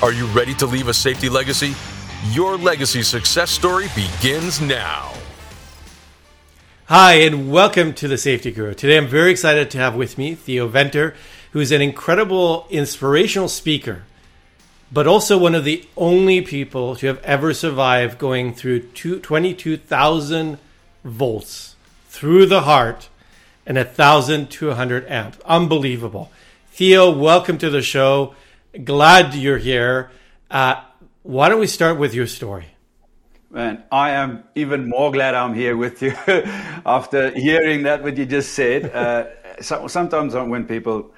Are you ready to leave a safety legacy? Your legacy success story begins now. Hi, and welcome to The Safety Guru. Today, I'm very excited to have with me Theo Venter, who is an incredible, inspirational speaker, but also one of the only people to have ever survived going through 22,000 volts through the heart and 1,200 amp. Unbelievable. Theo, welcome to the show. Glad you're here. Why don't we start with your story? Man, I am even more glad I'm here with you after hearing that, what you just said. Sometimes when people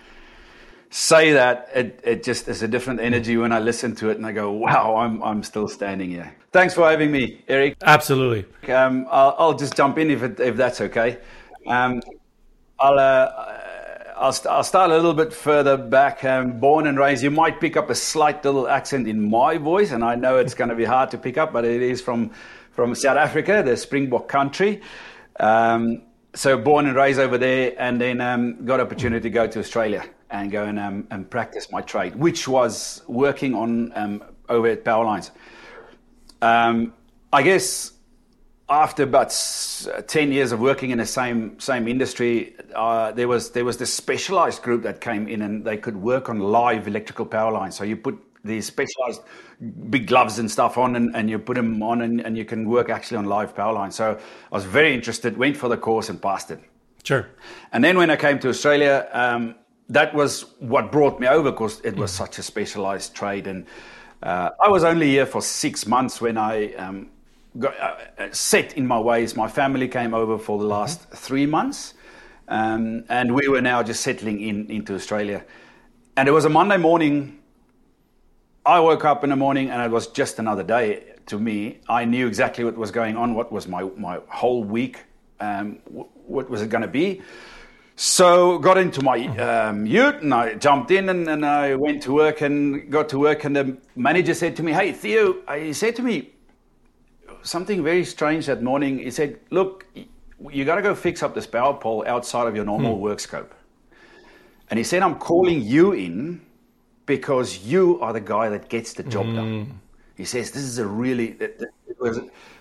say that, it just is a different energy when I listen to it and I go, wow, I'm still standing here. Thanks for having me, Eric. Absolutely. I'll just jump in if that's okay. I'll start a little bit further back. Born and raised, you might pick up a slight little accent in my voice, and I know it's going to be hard to pick up, but it is from South Africa, the Springbok country. So born and raised over there, and then got opportunity to go to Australia and go and practice my trade, which was working on over at Powerlines. I guess after about 10 years of working in the same industry, there was this specialized group that came in and they could work on live electrical power lines. So you put these specialized big gloves and stuff on and you put them on and you can work actually on live power lines. So I was very interested, went for the course and passed it. Sure. And then when I came to Australia, that was what brought me over because it was such a specialized trade. And I was only here for 6 months when I got set in my ways. My family came over for the last 3 months and we were now just settling into Australia. And it was a Monday morning. I woke up in the morning and it was just another day to me. I knew exactly what was going on, what was my whole week, what was it going to be. So got into my ute and I jumped in and I went to work and got to work and the manager said to me, hey, Theo, he said to me something very strange that morning. He said, look, you got to go fix up this power pole outside of your normal work scope. And he said, I'm calling you in because you are the guy that gets the job done. He says, this is a really...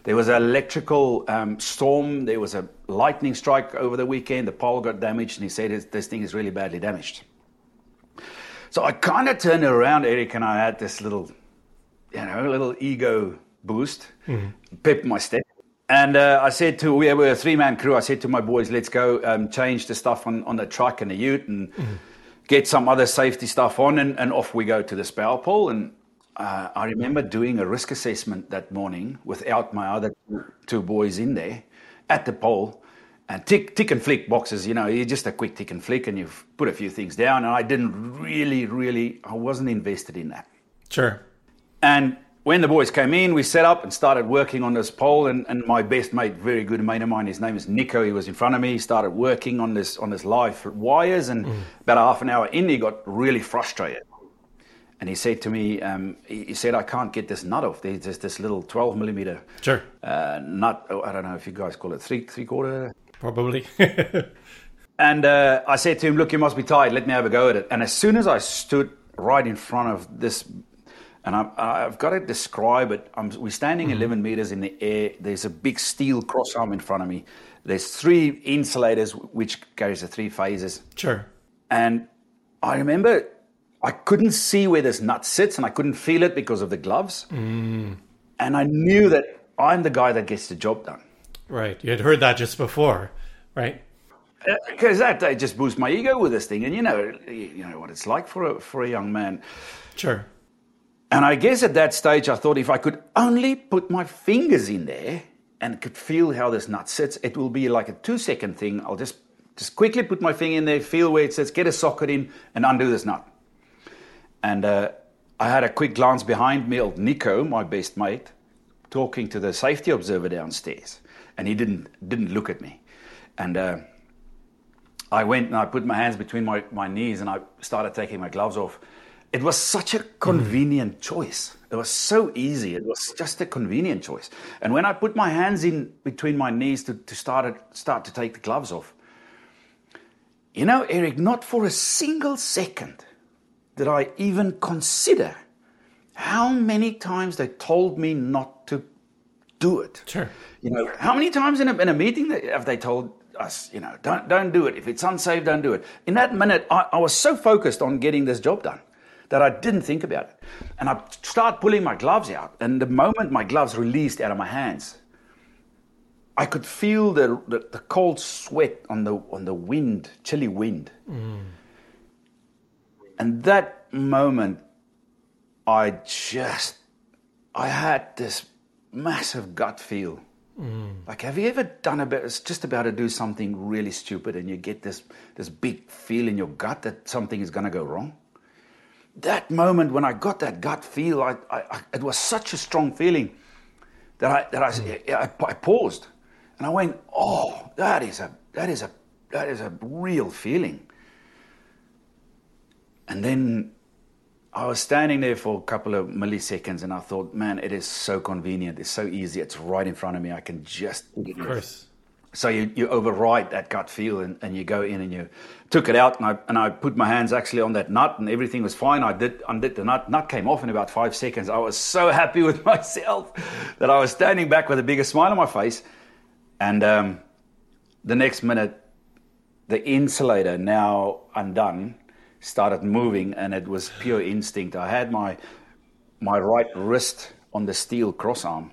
There was an electrical storm. There was a lightning strike over the weekend. The pole got damaged, and he said this thing is really badly damaged. So I kind of turned around, Eric, and I had this little ego boost, pep my step. And I said we were a three-man crew. I said to my boys, let's go change the stuff on the truck and the ute and get some other safety stuff on, and off we go to the power pole. And I remember doing a risk assessment that morning without my other two boys in there at the pole, and tick and flick boxes, you're just a quick tick and flick and you've put a few things down, and I didn't really, I wasn't invested in that. Sure. And when the boys came in, we set up and started working on this pole, and my best mate, very good mate of mine, his name is Nico, he was in front of me, he started working on this live wires, and about half an hour in, he got really frustrated. And he said to me, he said, I can't get this nut off. There's just this little 12 millimeter nut. Oh, I don't know if you guys call it three quarter. Probably. And I said to him, look, you must be tired. Let me have a go at it. And as soon as I stood right in front of this, and I've got to describe it. We're standing 11 meters in the air. There's a big steel crossarm in front of me. There's three insulators, which carries the three phases. Sure. And I remember... I couldn't see where this nut sits and I couldn't feel it because of the gloves. And I knew that I'm the guy that gets the job done. Right. You had heard that just before, right? Because that just boosted my ego with this thing. And you know what it's like for a young man. Sure. And I guess at that stage, I thought if I could only put my fingers in there and could feel how this nut sits, it will be like a 2-second thing. I'll just quickly put my finger in there, feel where it sits, get a socket in and undo this nut. And I had a quick glance behind me at Nico, my best mate, talking to the safety observer downstairs, and he didn't look at me. And I went and I put my hands between my knees and I started taking my gloves off. It was such a convenient choice. It was so easy. It was just a convenient choice. And when I put my hands in between my knees to start to take the gloves off, you know, Eric, not for a single second did I even consider how many times they told me not to do it. Sure. You know, how many times in a meeting have they told us, you know, don't do it. If it's unsafe, don't do it. In that minute, I was so focused on getting this job done that I didn't think about it. And I start pulling my gloves out. And the moment my gloves released out of my hands, I could feel the cold sweat on the wind, chilly wind. Mm. And that moment, I had this massive gut feel. Mm. Like, have you ever it's just about to do something really stupid and you get this big feel in your gut that something is going to go wrong? That moment when I got that gut feel, it was such a strong feeling that I paused and I went, oh, that is a real feeling. And then I was standing there for a couple of milliseconds and I thought, man, it is so convenient. It's so easy. It's right in front of me. I can just... Of course. So you override that gut feel and you go in and you took it out and I put my hands actually on that nut and everything was fine. I did undid the nut came off in about 5 seconds. I was so happy with myself that I was standing back with the biggest smile on my face. And the next minute, the insulator, now undone, started moving and it was pure instinct. I had my right wrist on the steel crossarm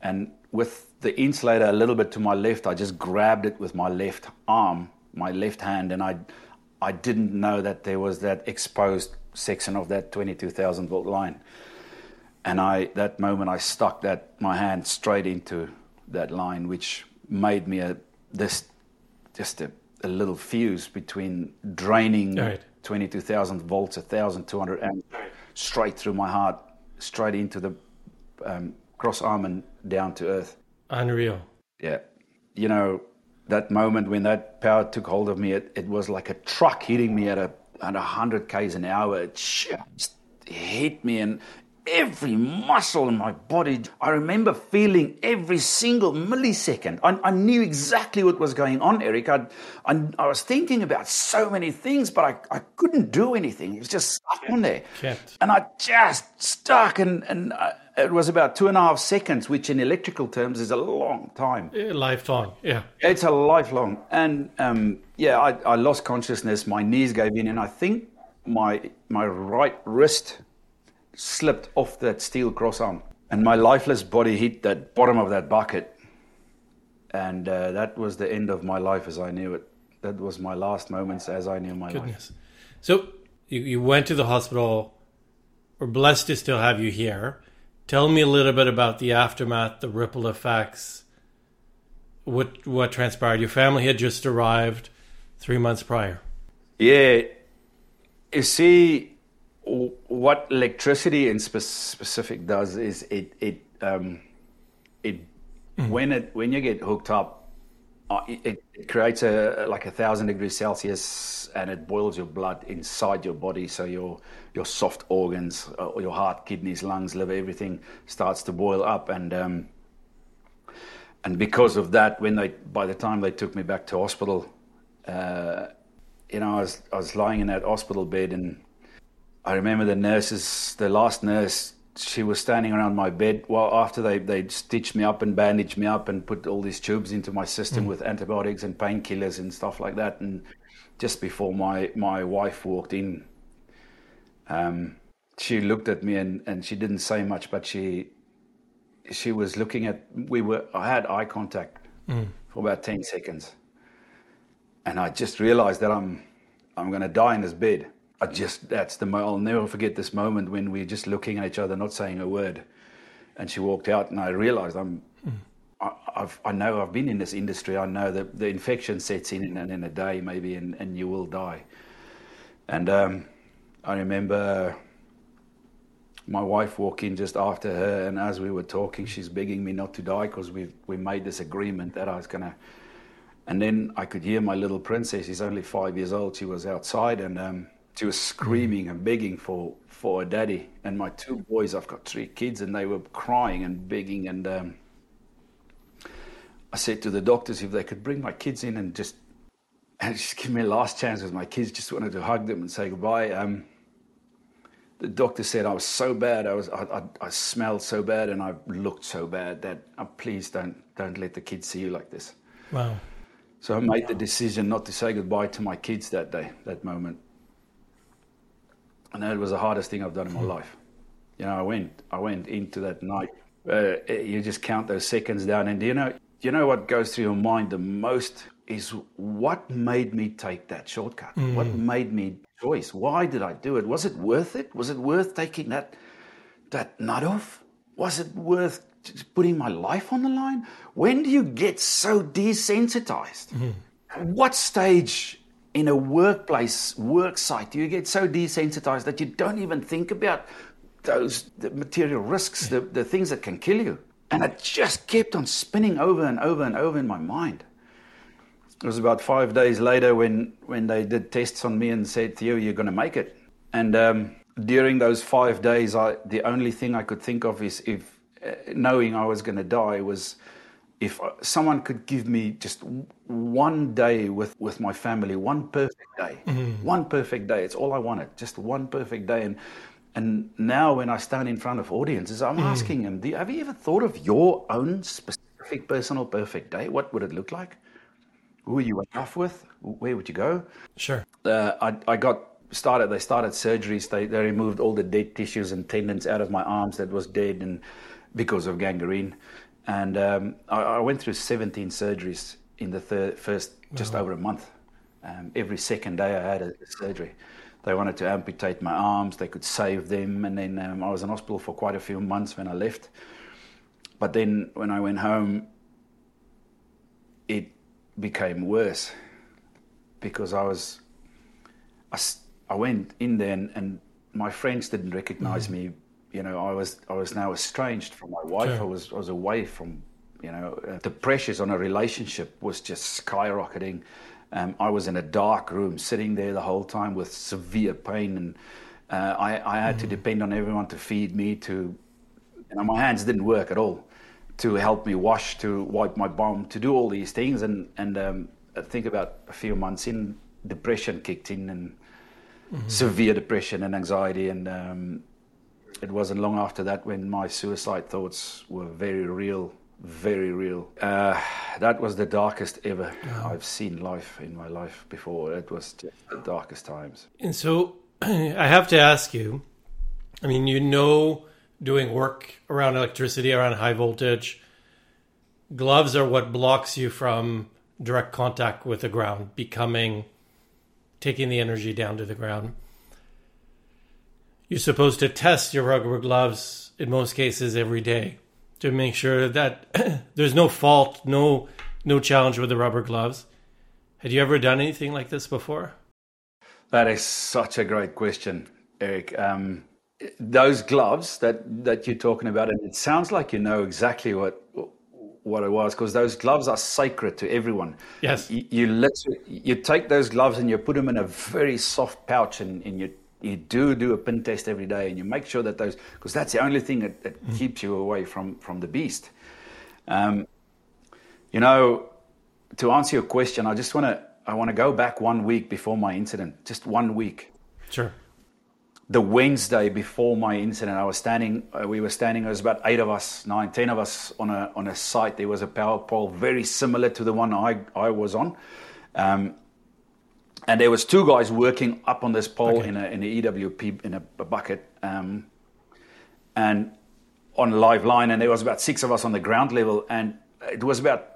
and with the insulator a little bit to my left, I just grabbed it with my left arm, my left hand, and I didn't know that there was that exposed section of that 22,000 volt line. And that moment I stuck my hand straight into that line, which made me a little fuse between draining 22,000 volts, 1,200 amps, straight through my heart, straight into the cross arm and down to earth. Unreal. Yeah. You know, that moment when that power took hold of me, it was like a truck hitting me at 100 k's an hour. It just hit me and every muscle in my body. I remember feeling every single millisecond. I knew exactly what was going on, Eric. I was thinking about so many things, but I couldn't do anything. It was just stuck on there. Kept. And I just stuck and it was about 2.5 seconds, which in electrical terms is a long time. Lifelong, yeah. It's a lifelong. And I lost consciousness. My knees gave in, and I think my right wrist slipped off that steel crossarm, and my lifeless body hit that bottom of that bucket. And that was the end of my life as I knew it. That was my last moments as I knew my life. So you went to the hospital. We're blessed to still have you here. Tell me a little bit about the aftermath, the ripple effects, what transpired. Your family had just arrived 3 months prior. Yeah. You see, what electricity in specific does is when you get hooked up, it creates a 1,000 degrees Celsius and it boils your blood inside your body. So your soft organs, your heart, kidneys, lungs, liver, everything starts to boil up. And because of that, by the time they took me back to hospital, I was lying in that hospital bed and I remember the last nurse, she was standing around my bed. Well, after they stitched me up and bandaged me up and put all these tubes into my system with antibiotics and painkillers and stuff like that. And just before my wife walked in, she looked at me and she didn't say much, but she was looking at, I had eye contact for about 10 seconds. And I just realized that I'm going to die in this bed. I'll never forget this moment when we're just looking at each other, not saying a word. And she walked out and I realized I know I've been in this industry. I know that the infection sets in and in a day maybe and you will die. And I remember my wife walked in just after her, and as we were talking, she's begging me not to die because we made this agreement that I was going to... And then I could hear my little princess. She's only 5 years old. She was outside, and she was screaming and begging for a daddy. And my two boys, I've got three kids, and they were crying and begging. And I said to the doctors if they could bring my kids in and just give me a last chance with my kids. Just wanted to hug them and say goodbye. The doctor said I was so bad. I smelled so bad, and I looked so bad that please don't let the kids see you like this. Wow. So I made the decision not to say goodbye to my kids that day, that moment. And that was the hardest thing I've done in my life. You know, I went into that night. You just count those seconds down. And you know what goes through your mind the most is what made me take that shortcut? Mm. What made me choice? Why did I do it? Was it worth it? Was it worth taking that nut off? Was it worth putting my life on the line? When do you get so desensitized? Mm-hmm. At what stage in a workplace, work site, do you get so desensitized that you don't even think about the material risks, the things that can kill you? And it just kept on spinning over and over and over in my mind. It was about 5 days later when they did tests on me and said, Theo, you're going to make it. And during those 5 days, the only thing I could think of is if, knowing I was going to die, was if someone could give me just one day with my family, one perfect day, mm-hmm. one perfect day. It's all I wanted, just one perfect day. And now when I stand in front of audiences, I'm asking them, have you ever thought of your own specific personal perfect day? What would it look like? Who are you in love with? Where would you go? Sure. I got... They started surgeries. They removed all the dead tissues and tendons out of my arms that was dead and because of gangrene. And I went through 17 surgeries in the first just over a month. Every second day I had a surgery. They wanted to amputate my arms. They could save them. And then I was in hospital for quite a few months when I left. But then when I went home, it became worse because I went in there and my friends didn't recognize me. You know, I was now estranged from my wife. Sure. I was away from, you know, the pressures on a relationship was just skyrocketing. I was in a dark room sitting there the whole time with severe pain. And I had to depend on everyone to feed me, my hands didn't work at all, to help me wash, to wipe my bum, to do all these things. And I think about a few months in, depression kicked in and severe depression and anxiety, and it wasn't long after that when my suicide thoughts were very real. That was the darkest ever I've seen life in my life before. It was just the darkest times. And so I have to ask you, I mean, you know, doing work around electricity, around high voltage, gloves are what blocks you from direct contact with the ground, taking the energy down to the ground. You're supposed to test your rubber gloves in most cases every day to make sure that there's no fault, no challenge with the rubber gloves. Had you ever done anything like this before? That is such a great question, Eric. Those gloves that you're talking about, and it sounds like you know exactly what it was, because those gloves are sacred to everyone. Yes. You take those gloves and you put them in a very soft pouch, and you do a pin test every day, and you make sure that those, because that's the only thing that keeps you away from the beast. You know, to answer your question, I want to go back 1 week before my incident, just 1 week. Sure. The Wednesday before my incident, we were standing, there was about 10 of us on a site. There was a power pole very similar to the one I was on. And there was two guys working up on this pole in an EWP, in a bucket, and on live line. And there was about six of us on the ground level. And it was about,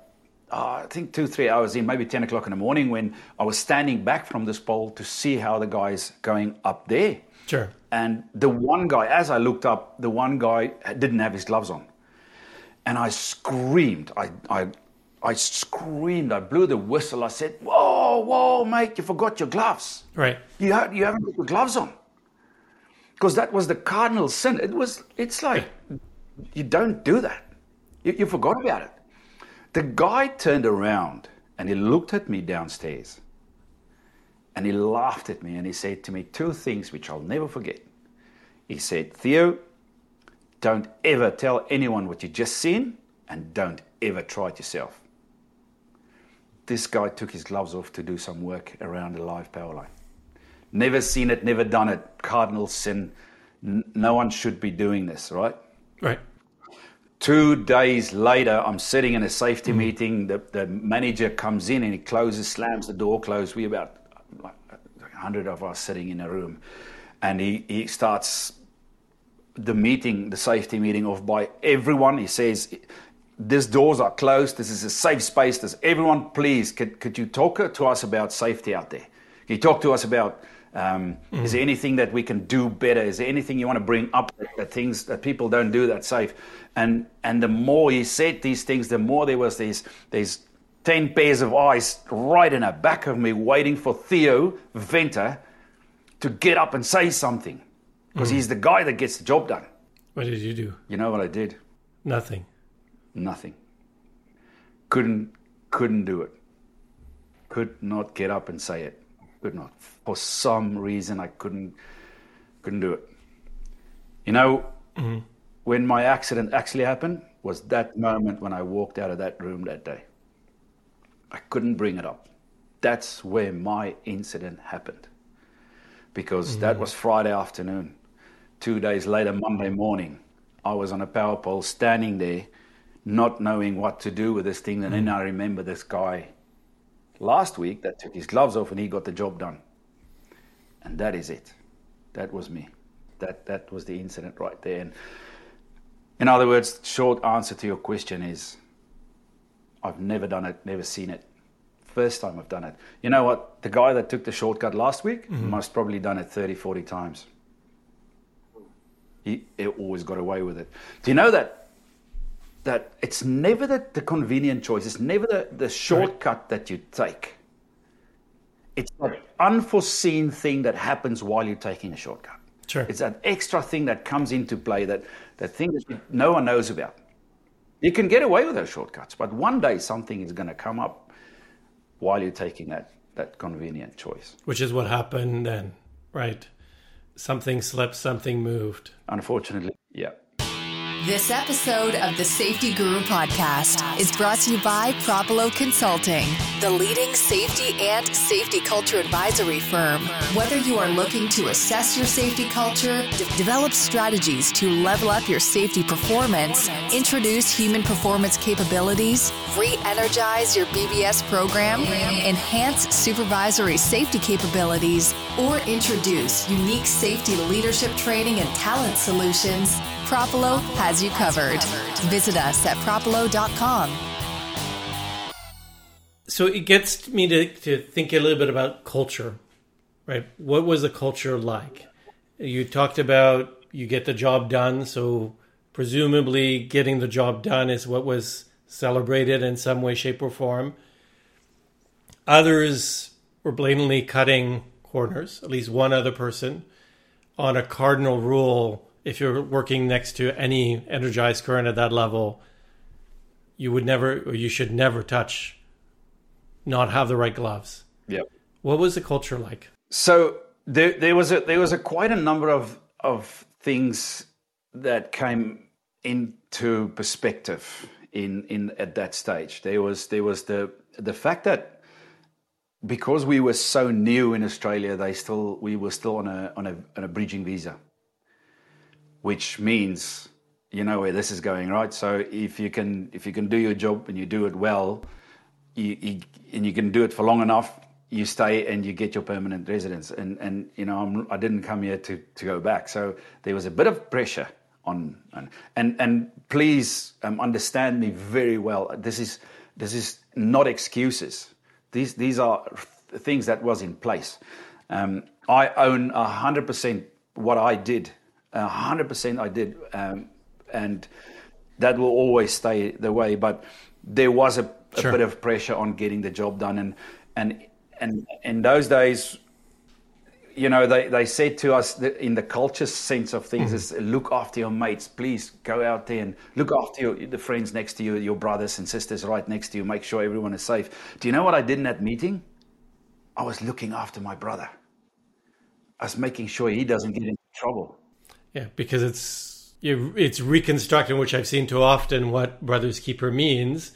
I think 2-3 hours in, maybe 10 o'clock in the morning, when I was standing back from this pole to see how the guys going up there. Sure. And the one guy, as I looked up, the one guy didn't have his gloves on. And I screamed. I screamed. I blew the whistle. I said, whoa, mate, you forgot your gloves. Right. You haven't put your gloves on. because that was the cardinal sin. It's like, you don't do that. You forgot about it. The guy turned around and he looked at me downstairs and he laughed at me and he said to me two things which I'll never forget. He said, Theo, don't ever tell anyone what you just seen and don't ever try it yourself. This guy took his gloves off to do some work around a live power line. Never seen it, never done it. Cardinal sin. No one should be doing this, right? Right. 2 days later, I'm sitting in a safety meeting. The manager comes in and he closes, slams the door closed. We about like 100 of us sitting in a room. And he starts the safety meeting off by everyone. He says, these doors are closed. This is a safe space. Everyone, please, could you talk to us about safety out there? Can you talk to us about, is there anything that we can do better? Is there anything you want to bring up that things that people don't do that's safe? And the more he said these things, the more there was these 10 pairs of eyes right in the back of me waiting for Theo Venter to get up and say something. Because he's the guy that gets the job done. What did you do? You know what I did? Nothing. Couldn't do it. Could not get up and say it. Could not. For some reason, I couldn't do it. You know, when my accident actually happened was that moment when I walked out of that room that day. I couldn't bring it up. That's where my incident happened. Because that was Friday afternoon. 2 days later, Monday morning, I was on a power pole standing there, not knowing what to do with this thing. And then I remember this guy last week that took his gloves off and he got the job done. And that is it. That was me. That was the incident right there. And in other words, short answer to your question is, I've never done it, never seen it. First time I've done it. You know what? The guy that took the shortcut last week must probably done it 30, 40 times. He always got away with it. Do you know that it's never the convenient choice, it's never the shortcut that you take. It's that unforeseen thing that happens while you're taking a shortcut. Sure. It's that extra thing that comes into play, that thing that no one knows about. You can get away with those shortcuts, but one day something is going to come up while you're taking that convenient choice. Which is what happened then, right? Something slipped, something moved. Unfortunately, yeah. This episode of the Safety Guru podcast is brought to you by Propulo Consulting, the leading safety and safety culture advisory firm. Whether you are looking to assess your safety culture, develop strategies to level up your safety performance, introduce human performance capabilities, re-energize your BBS program, enhance supervisory safety capabilities, or introduce unique safety leadership training and talent solutions, Propulo has you covered. Visit us at propulo.com. So it gets me to think a little bit about culture, right? What was the culture like? You talked about you get the job done, so presumably getting the job done is what was celebrated in some way, shape, or form. Others were blatantly cutting corners, at least one other person, on a cardinal rule. If you're working next to any energized current at that level, you should never touch, not have the right gloves. Yeah. What was the culture like? So there was quite a number of things that came into perspective in at that stage. There was the fact that because we were so new in Australia, we were still on a bridging visa. Which means you know where this is going, right? So if you can do your job and you do it well, and you can do it for long enough, you stay and you get your permanent residence. And you know I didn't come here to go back, so there was a bit of pressure on and please understand me very well. This is not excuses. These are things that was in place. I own 100% what I did. 100% I did, and that will always stay the way. But there was a bit of pressure on getting the job done, and in those days, you know, they said to us that in the culture sense of things is look after your mates, please go out there and look after the friends next to you, your brothers and sisters right next to you, make sure everyone is safe. Do you know what I did in that meeting? I was looking after my brother. I was making sure he doesn't get into trouble. Yeah, because it's reconstructing, which I've seen too often, what brother's keeper means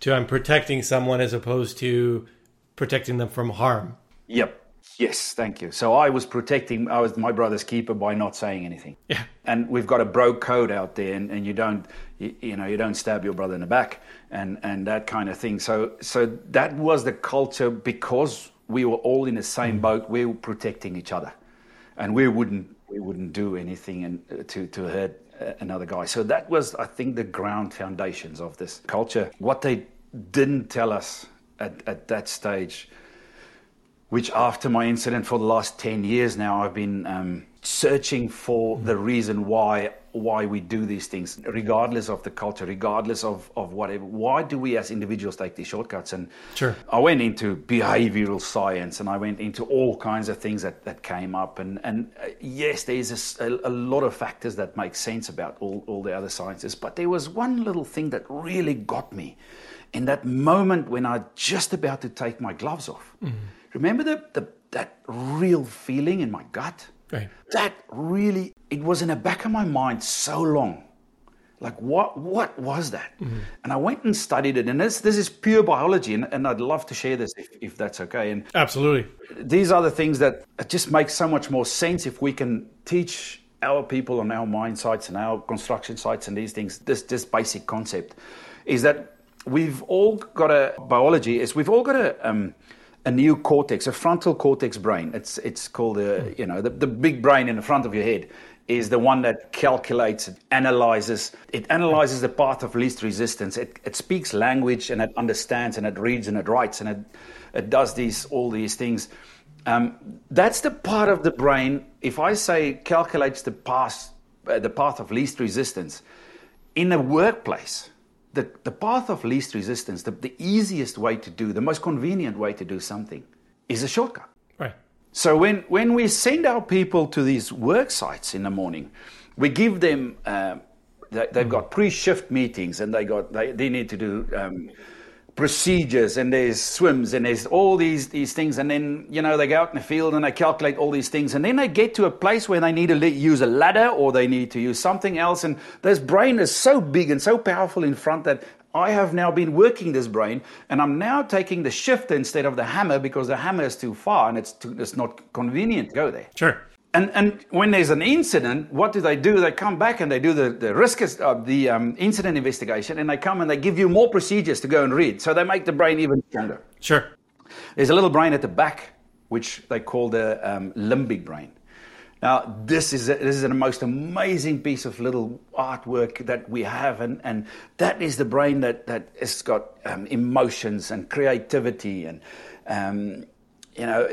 to I'm protecting someone as opposed to protecting them from harm. Yep. Yes, thank you. So I was my brother's keeper by not saying anything. Yeah. And we've got a bro code out there, and you don't stab your brother in the back and that kind of thing. So that was the culture, because we were all in the same boat. We were protecting each other, and we wouldn't do anything to hurt another guy. So that was, I think, the ground foundations of this culture. What they didn't tell us at that stage, which after my incident for the last 10 years now, I've been searching for the reason why we do these things, regardless of the culture, regardless of whatever. Why do we as individuals take these shortcuts? And sure, I went into behavioral science, and I went into all kinds of things that came up. And yes, there's a lot of factors that make sense about all the other sciences. But there was one little thing that really got me in that moment when I just about to take my gloves off. Mm. Remember that real feeling in my gut? Right. That really, it was in the back of my mind so long. Like, what was that? Mm-hmm. And I went and studied it. And this is pure biology. And I'd love to share this if that's okay. And absolutely. These are the things that just make so much more sense if we can teach our people on our mine sites and our construction sites and these things. This basic concept is that we've all got a new cortex, a frontal cortex brain. It's called the big brain in the front of your head is the one that calculates, it analyzes the path of least resistance. It speaks language, and it understands, and it reads, and it writes, and it does all these things. That's the part of the brain. If I say calculates the path of least resistance in a workplace. The path of least resistance, the easiest way to do, the most convenient way to do something is a shortcut. Right. So when we send our people to these work sites in the morning, we give them, they've got pre-shift meetings, and they need to do procedures, and there's swims, and there's all these things. And then, they go out in the field and they calculate all these things. And then they get to a place where they need to use a ladder, or they need to use something else. And this brain is so big and so powerful in front that I have now been working this brain, and I'm now taking the shifter instead of the hammer, because the hammer is too far and it's not convenient to go there. Sure. And when there's an incident, what do? They come back and they do the risk of the incident investigation, and they come and they give you more procedures to go and read. So they make the brain even stronger. Sure. There's a little brain at the back, which they call the limbic brain. Now, this is the most amazing piece of little artwork that we have, and that is the brain that has got emotions and creativity and...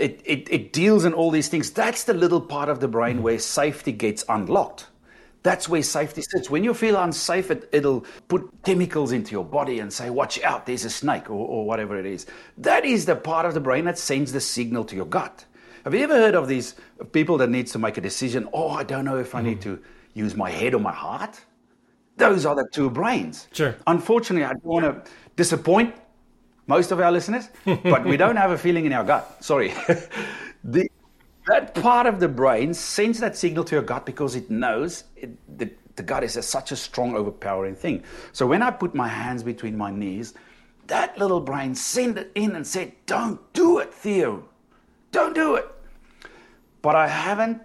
It deals in all these things. That's the little part of the brain where safety gets unlocked. That's where safety sits. When you feel unsafe, it'll put chemicals into your body and say, watch out, there's a snake or whatever it is. That is the part of the brain that sends the signal to your gut. Have you ever heard of these people that needs to make a decision? Oh, I don't know if I need to use my head or my heart. Those are the two brains. Sure. Unfortunately, I don't want to disappoint most of our listeners, but we don't have a feeling in our gut. Sorry. That part of the brain sends that signal to your gut because it knows the gut is such a strong, overpowering thing. So when I put my hands between my knees, that little brain sent it in and said, don't do it, Theo. Don't do it. But I haven't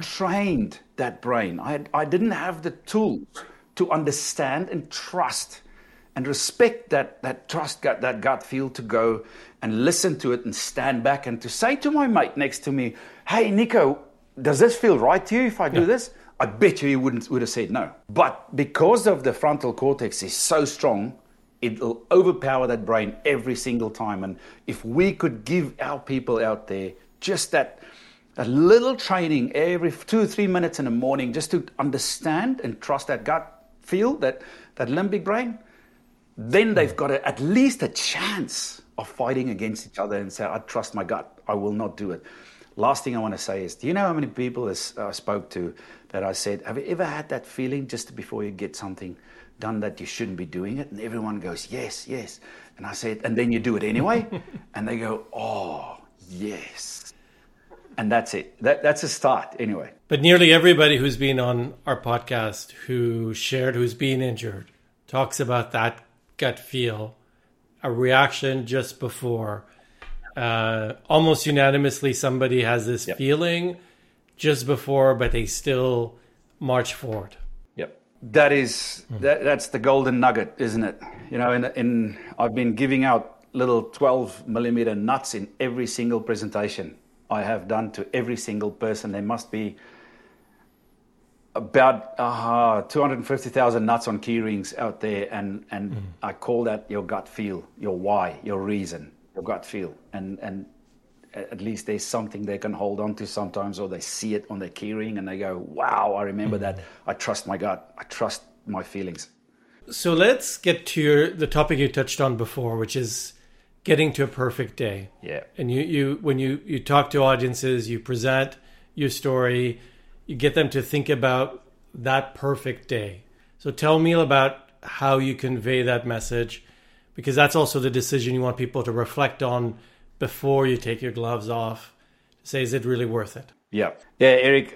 trained that brain. I didn't have the tools to understand and trust and respect that trust, that gut feel, to go and listen to it and stand back and to say to my mate next to me, hey, Nico, does this feel right to you if I do this? I bet you he would have said no. But because of the frontal cortex is so strong, it'll overpower that brain every single time. And if we could give our people out there just that a little training every 2 or 3 minutes in the morning just to understand and trust that gut feel, that limbic brain, then they've got at least a chance of fighting against each other and say, I trust my gut. I will not do it. Last thing I want to say is, do you know how many people I spoke to that I said, have you ever had that feeling just before you get something done that you shouldn't be doing it? And everyone goes, yes, yes. And I said, and then you do it anyway? And they go, oh, yes. And that's it. That's a start anyway. But nearly everybody who's been on our podcast who shared who's been injured talks about that gut feel, a reaction just before. Almost unanimously, somebody has this yep. feeling just before, but they still march forward. Yep, that is that's the golden nugget, isn't it? You know, in I've been giving out little 12 millimeter nuts in every single presentation I have done to every single person. There must be about 250,000 nuts on key rings out there, and I call that your gut feel, your why, your reason. Your gut feel, and at least there's something they can hold on to sometimes, or they see it on their keyring and they go, wow, I remember that. I trust my gut. I trust my feelings. So let's get to the topic you touched on before, which is getting to a perfect day. Yeah. And when you talk to audiences, you present your story, you get them to think about that perfect day. So tell me about how you convey that message, because that's also the decision you want people to reflect on before you take your gloves off. Say, is it really worth it? Yeah. Yeah, Eric,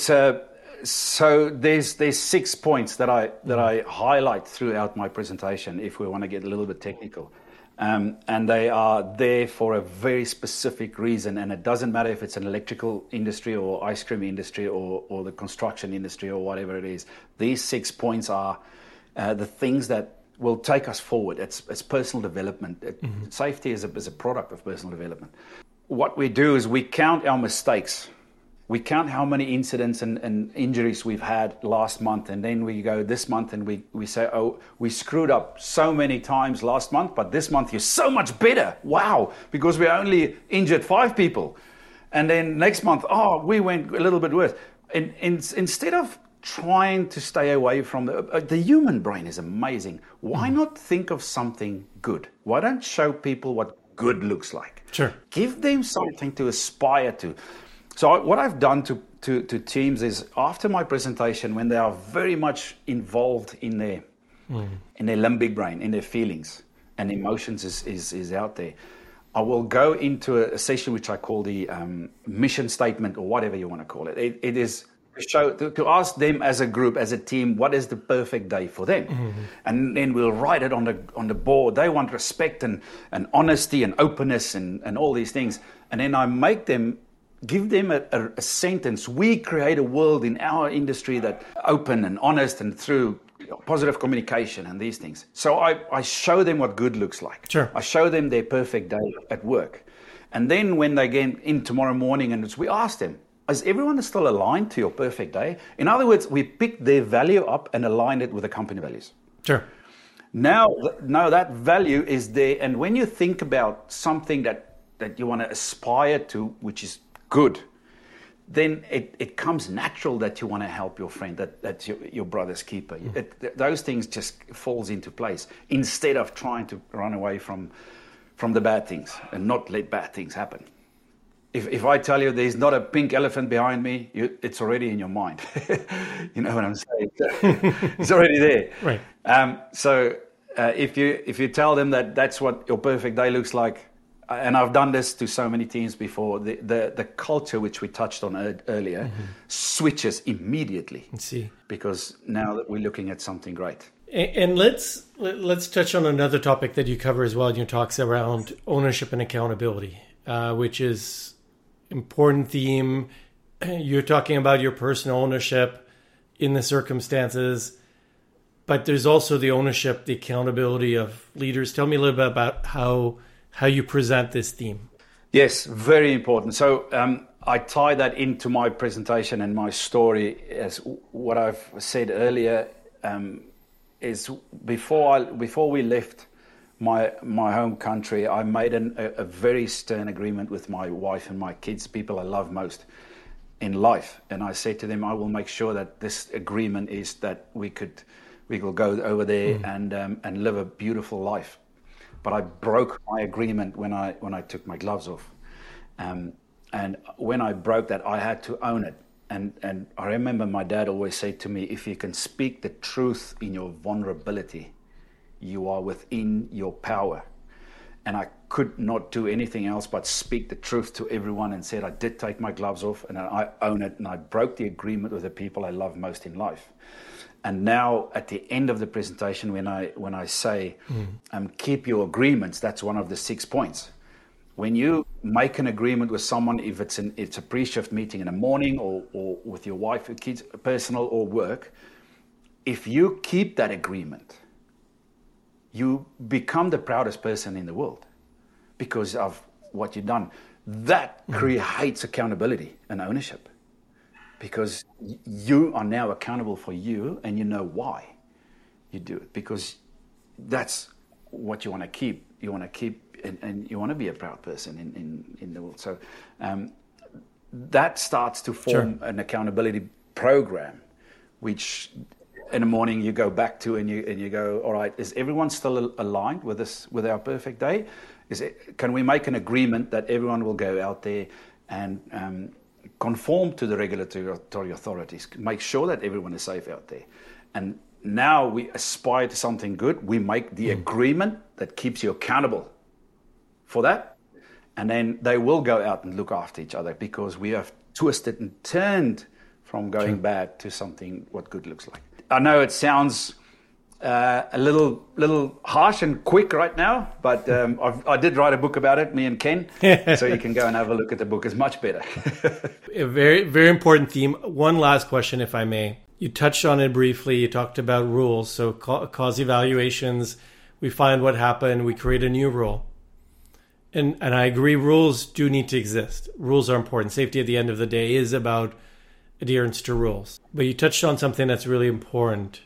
so there's 6 points that I highlight throughout my presentation, if we want to get a little bit technical. And they are there for a very specific reason. And it doesn't matter if it's an electrical industry or ice cream industry or the construction industry or whatever it is. These 6 points are the things that will take us forward. It's personal development. Safety is a product of personal development. What we do is we count our mistakes. We count how many incidents and injuries we've had last month, and then we go this month and we say, oh, we screwed up so many times last month, but this month you're so much better. Wow, because we only injured 5 people. And then next month, oh, we went a little bit worse. And instead of trying to stay away from the human brain is amazing. Why not think of something good? Why don't show people what good looks like? Sure. Give them something to aspire to. So what I've done to teams is, after my presentation, when they are very much involved in their limbic brain, in their feelings and emotions is out there, I will go into a session which I call the mission statement, or whatever you want to call it. It is to ask them as a group, as a team, what is the perfect day for them, and then we'll write it on the board. They want respect and honesty and openness and all these things, and then I make them give them a sentence. We create a world in our industry that open and honest and through positive communication and these things. So I show them what good looks like. Sure. I show them their perfect day at work, and then when they get in tomorrow morning, and we ask them, is everyone still aligned to your perfect day? In other words, we picked their value up and aligned it with the company values. Sure. Now that value is there. And when you think about something that you want to aspire to, which is good, then it comes natural that you want to help your friend, that's your brother's keeper. Those things just falls into place, instead of trying to run away from the bad things and not let bad things happen. If I tell you there's not a pink elephant behind me, it's already in your mind. You know what I'm saying? It's already there. Right. So if you tell them that's what your perfect day looks like, and I've done this to so many teams before, the culture which we touched on earlier switches immediately. Let's see, because now that we're looking at something great. And let's touch on another topic that you cover as well in your talks around ownership and accountability, which is important theme. You're talking about your personal ownership in the circumstances, but there's also the ownership, the accountability of leaders. Tell me a little bit about how you present this theme. Yes, very important. So I tie that into my presentation and my story, as what I've said earlier, is before we left my home country, I made a very stern agreement with my wife and my kids, people I love most in life, and I said to them, I will make sure that this agreement is that we will go over there and live a beautiful life. But I broke my agreement when I took my gloves off, And when I broke that, I had to own it. And I remember my dad always said to me, if you can speak the truth in your vulnerability, you are within your power. And I could not do anything else but speak the truth to everyone, and said I did take my gloves off and I own it, and I broke the agreement with the people I love most in life. And now at the end of the presentation, when I say, keep your agreements, that's one of the 6 points. When you make an agreement with someone, if it's a pre-shift meeting in the morning, or with your wife, your kids, personal or work, if you keep that agreement, you become the proudest person in the world because of what you've done. That creates accountability and ownership, because you are now accountable for you, and you know why you do it, because that's what you want to keep. You want to keep, and you want to be a proud person in the world. So that starts to form an accountability program, which in the morning you go back to, and you go, all right, is everyone still aligned with this, with our perfect day? Can we make an agreement that everyone will go out there and conform to the regulatory authorities, make sure that everyone is safe out there? And now we aspire to something good. We make the agreement that keeps you accountable for that. And then they will go out and look after each other, because we have twisted and turned from going bad to something what good looks like. I know it sounds a little harsh and quick right now, but I did write a book about it, me and Ken, so you can go and have a look at the book. It's much better. A very, very important theme. One last question, if I may. You touched on it briefly. You talked about rules, so cause evaluations. We find what happened. We create a new rule. And I agree, rules do need to exist. Rules are important. Safety at the end of the day is about adherence to rules. But you touched on something that's really important,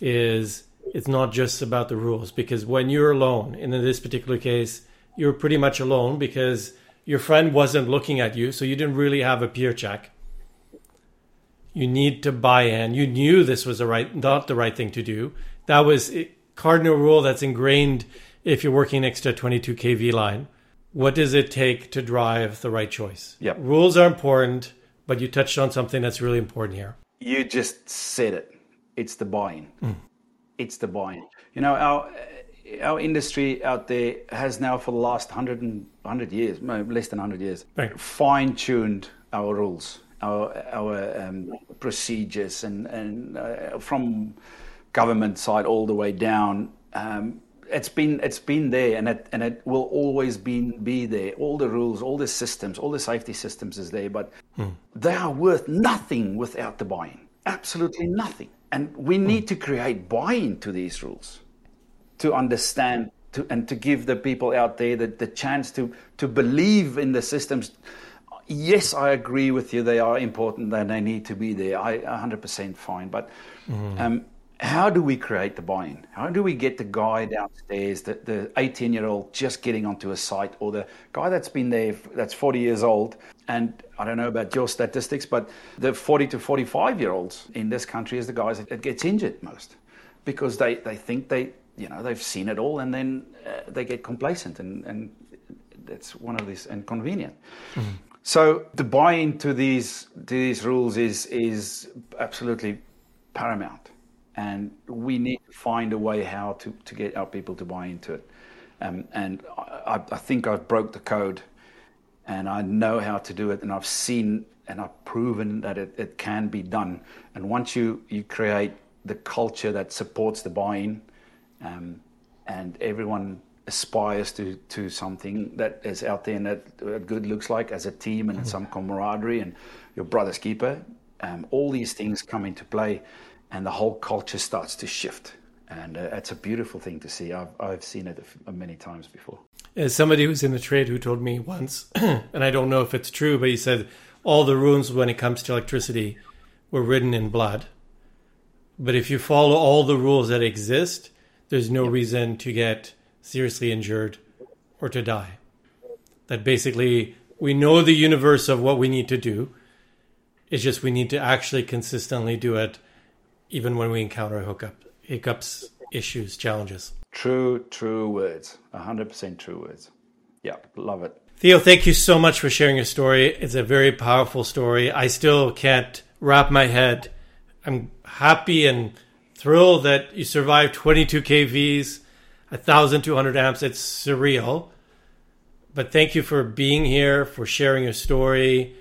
is it's not just about the rules, because when you're alone, and in this particular case, you're pretty much alone because your friend wasn't looking at you, so you didn't really have a peer check. You need to buy in. You knew this was not the right thing to do. That was a cardinal rule that's ingrained if you're working next to a 22 kV line. What does it take to drive the right choice? Yep. Rules are important, but you touched on something that's really important here. You just said it. It's the buy-in. It's the buy-in. You know, our industry out there has now, for the last 100 years, less than 100 years, fine-tuned our rules, our procedures, and from government side all the way down. It's been there, and it will always be there. All the rules, all the systems, all the safety systems is there, but they are worth nothing without the buy-in. Absolutely nothing. And we need to create buy-in to these rules, to understand, and to give the people out there the chance to believe in the systems. Yes, I agree with you. They are important and they need to be there. I 100% fine. But how do we create the buy-in? How do we get the guy downstairs, the 18-year-old just getting onto a site, or the guy that's been there, that's 40 years old? And I don't know about your statistics, but the 40 to 45-year-olds in this country is the guys that gets injured most, because they think they've seen it all, and then they get complacent, and that's one of these inconvenient. So the buy-in to these rules is absolutely paramount. And we need to find a way how to get our people to buy into it. And I think I've broke the code, and I know how to do it, and I've seen and I've proven that it can be done. And once you create the culture that supports the buy-in, and everyone aspires to something that is out there and that good looks like as a team, and some camaraderie and your brother's keeper, all these things come into play. And the whole culture starts to shift. And it's a beautiful thing to see. I've seen it many times before. As somebody who's in the trade who told me once, and I don't know if it's true, but he said all the rules when it comes to electricity were written in blood. But if you follow all the rules that exist, there's no reason to get seriously injured or to die. That basically we know the universe of what we need to do. It's just we need to actually consistently do it, even when we encounter hiccups, issues, challenges. True words. 100% true words. Yeah, love it. Theo, thank you so much for sharing your story. It's a very powerful story. I still can't wrap my head. I'm happy and thrilled that you survived 22 kVs, 1,200 amps. It's surreal. But thank you for being here, for sharing your story.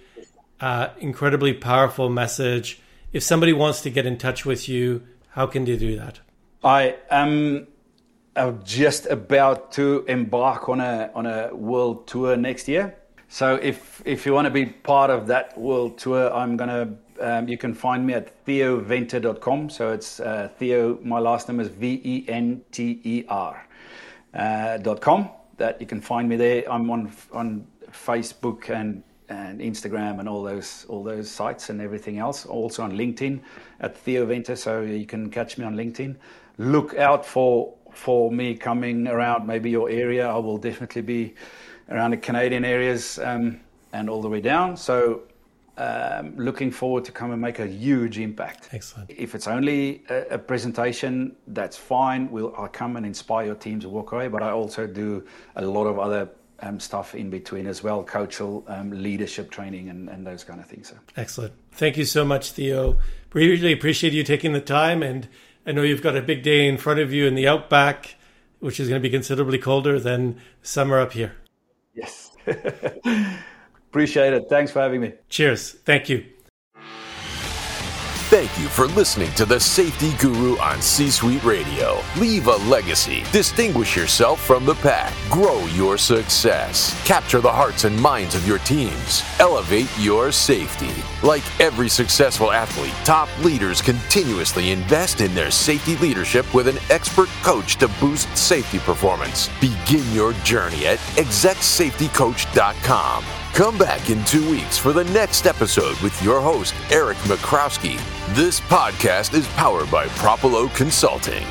Incredibly powerful message. If somebody wants to get in touch with you, how can they do that? I am just about to embark on a world tour next year. So if you want to be part of that world tour, I'm gonna you can find me at theoventer.com. So it's Theo. My last name is VENTER.com. That you can find me there. I'm on Facebook and Instagram and all those sites and everything else. Also on LinkedIn at Theo Venter, so you can catch me on LinkedIn. Look out for me coming around maybe your area. I will definitely be around the Canadian areas and all the way down. So looking forward to come and make a huge impact. Excellent. If it's only a presentation, that's fine. I'll come and inspire your team to walk away, but I also do a lot of other stuff in between as well, cultural leadership training and those kind of things. So. Excellent. Thank you so much, Theo. We really appreciate you taking the time, and I know you've got a big day in front of you in the outback, which is going to be considerably colder than summer up here. Yes. Appreciate it. Thanks for having me. Cheers. Thank you. Thank you for listening to The Safety Guru on C-Suite Radio. Leave a legacy. Distinguish yourself from the pack. Grow your success. Capture the hearts and minds of your teams. Elevate your safety. Like every successful athlete, top leaders continuously invest in their safety leadership with an expert coach to boost safety performance. Begin your journey at execsafetycoach.com. Come back in 2 weeks for the next episode with your host, Eric McCroskey. This podcast is powered by Propulo Consulting.